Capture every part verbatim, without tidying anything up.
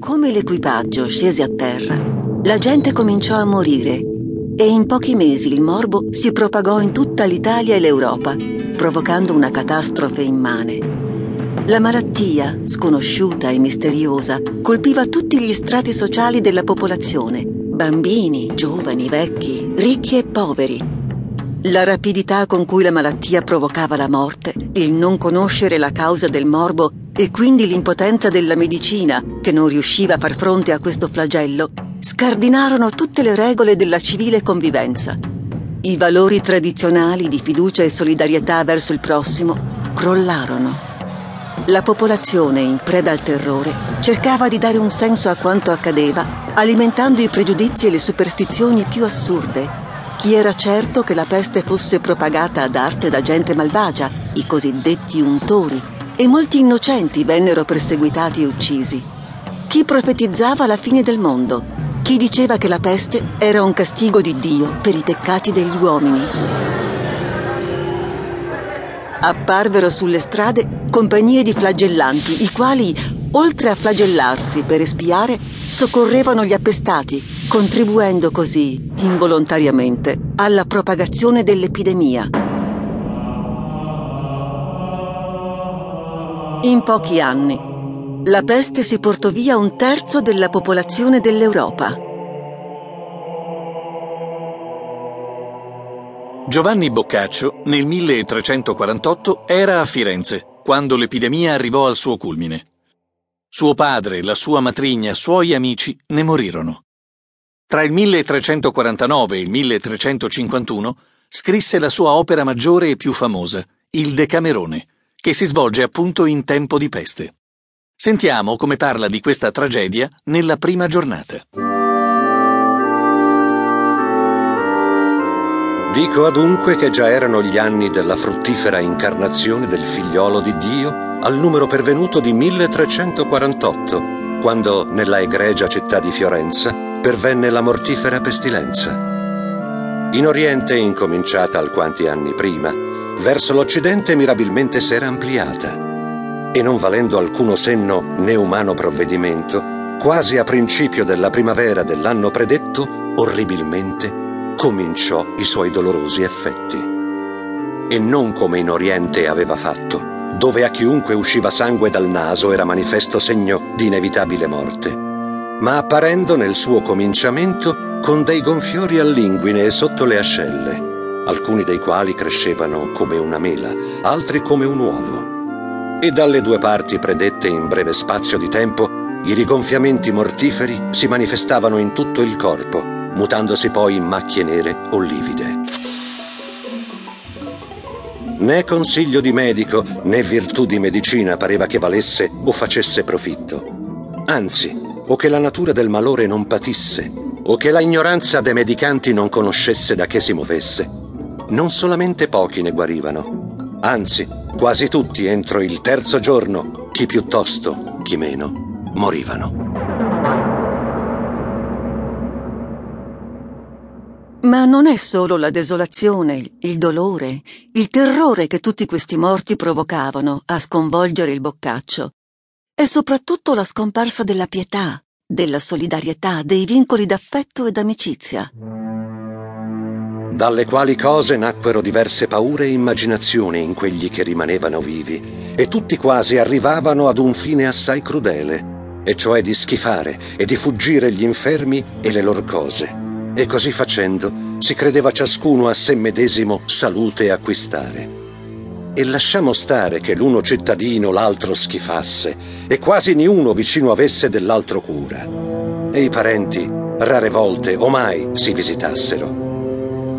Come l'equipaggio scese a terra, la gente cominciò a morire e in pochi mesi il morbo si propagò in tutta l'Italia e l'Europa, provocando una catastrofe immane. La malattia, sconosciuta e misteriosa, colpiva tutti gli strati sociali della popolazione, bambini, giovani, vecchi, ricchi e poveri. La rapidità con cui la malattia provocava la morte, il non conoscere la causa del morbo e quindi l'impotenza della medicina, che non riusciva a far fronte a questo flagello, scardinarono tutte le regole della civile convivenza. I valori tradizionali di fiducia e solidarietà verso il prossimo crollarono. La popolazione, in preda al terrore, cercava di dare un senso a quanto accadeva, alimentando i pregiudizi e le superstizioni più assurde. Chi era certo che la peste fosse propagata ad arte da gente malvagia, i cosiddetti untori, e molti innocenti vennero perseguitati e uccisi. Chi profetizzava la fine del mondo? Chi diceva che la peste era un castigo di Dio per i peccati degli uomini? Apparvero sulle strade compagnie di flagellanti, i quali, oltre a flagellarsi per espiare, soccorrevano gli appestati, contribuendo così, involontariamente, alla propagazione dell'epidemia. In pochi anni, la peste si portò via un terzo della popolazione dell'Europa. Giovanni Boccaccio nel milletrecentoquarantotto era a Firenze, quando l'epidemia arrivò al suo culmine. Suo padre, la sua matrigna, suoi amici ne morirono. Tra il milletrecentoquarantanove e il milletrecentocinquantuno scrisse la sua opera maggiore e più famosa, Il Decamerone, che si svolge appunto in tempo di peste. Sentiamo come parla di questa tragedia nella prima giornata. Dico adunque che già erano gli anni della fruttifera incarnazione del figliolo di Dio al numero pervenuto di milletrecentoquarantotto, quando nella egregia città di Fiorenza pervenne la mortifera pestilenza. In Oriente, incominciata alquanti anni prima, verso l'Occidente mirabilmente s'era ampliata e non valendo alcuno senno né umano provvedimento, quasi a principio della primavera dell'anno predetto, orribilmente cominciò i suoi dolorosi effetti. E non come in Oriente aveva fatto, dove a chiunque usciva sangue dal naso era manifesto segno di inevitabile morte, ma apparendo nel suo cominciamento con dei gonfiori all'inguine e sotto le ascelle, alcuni dei quali crescevano come una mela, altri come un uovo. E dalle due parti predette in breve spazio di tempo, i rigonfiamenti mortiferi si manifestavano in tutto il corpo, mutandosi poi in macchie nere o livide. Né consiglio di medico né virtù di medicina pareva che valesse o facesse profitto. Anzi, o che la natura del malore non patisse, o che la ignoranza dei medicanti non conoscesse da che si muovesse. Non solamente pochi ne guarivano, anzi, quasi tutti entro il terzo giorno, chi piuttosto, chi meno, morivano. Ma non è solo la desolazione, il dolore, il terrore che tutti questi morti provocavano a sconvolgere il Boccaccio. È soprattutto la scomparsa della pietà, della solidarietà, dei vincoli d'affetto e d'amicizia. Dalle quali cose nacquero diverse paure e immaginazioni in quegli che rimanevano vivi, e tutti quasi arrivavano ad un fine assai crudele, e cioè di schifare e di fuggire gli infermi e le lor cose. E così facendo si credeva ciascuno a sé medesimo salute acquistare. E lasciamo stare che l'uno cittadino l'altro schifasse e quasi niuno vicino avesse dell'altro cura. E i parenti rare volte o mai si visitassero.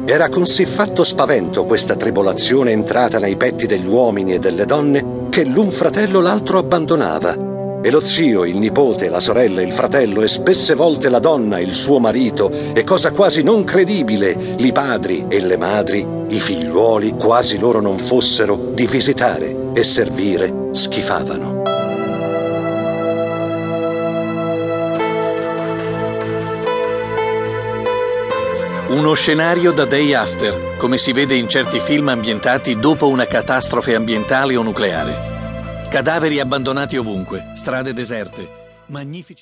Era con sì fatto spavento questa tribolazione entrata nei petti degli uomini e delle donne che l'un fratello l'altro abbandonava. E lo zio, il nipote, la sorella, il fratello e spesse volte la donna, il suo marito e cosa quasi non credibile, i padri e le madri, i figliuoli quasi loro non fossero di visitare e servire, schifavano. Uno scenario da day after, come si vede in certi film ambientati dopo una catastrofe ambientale o nucleare. Cadaveri abbandonati ovunque, strade deserte, magnifici...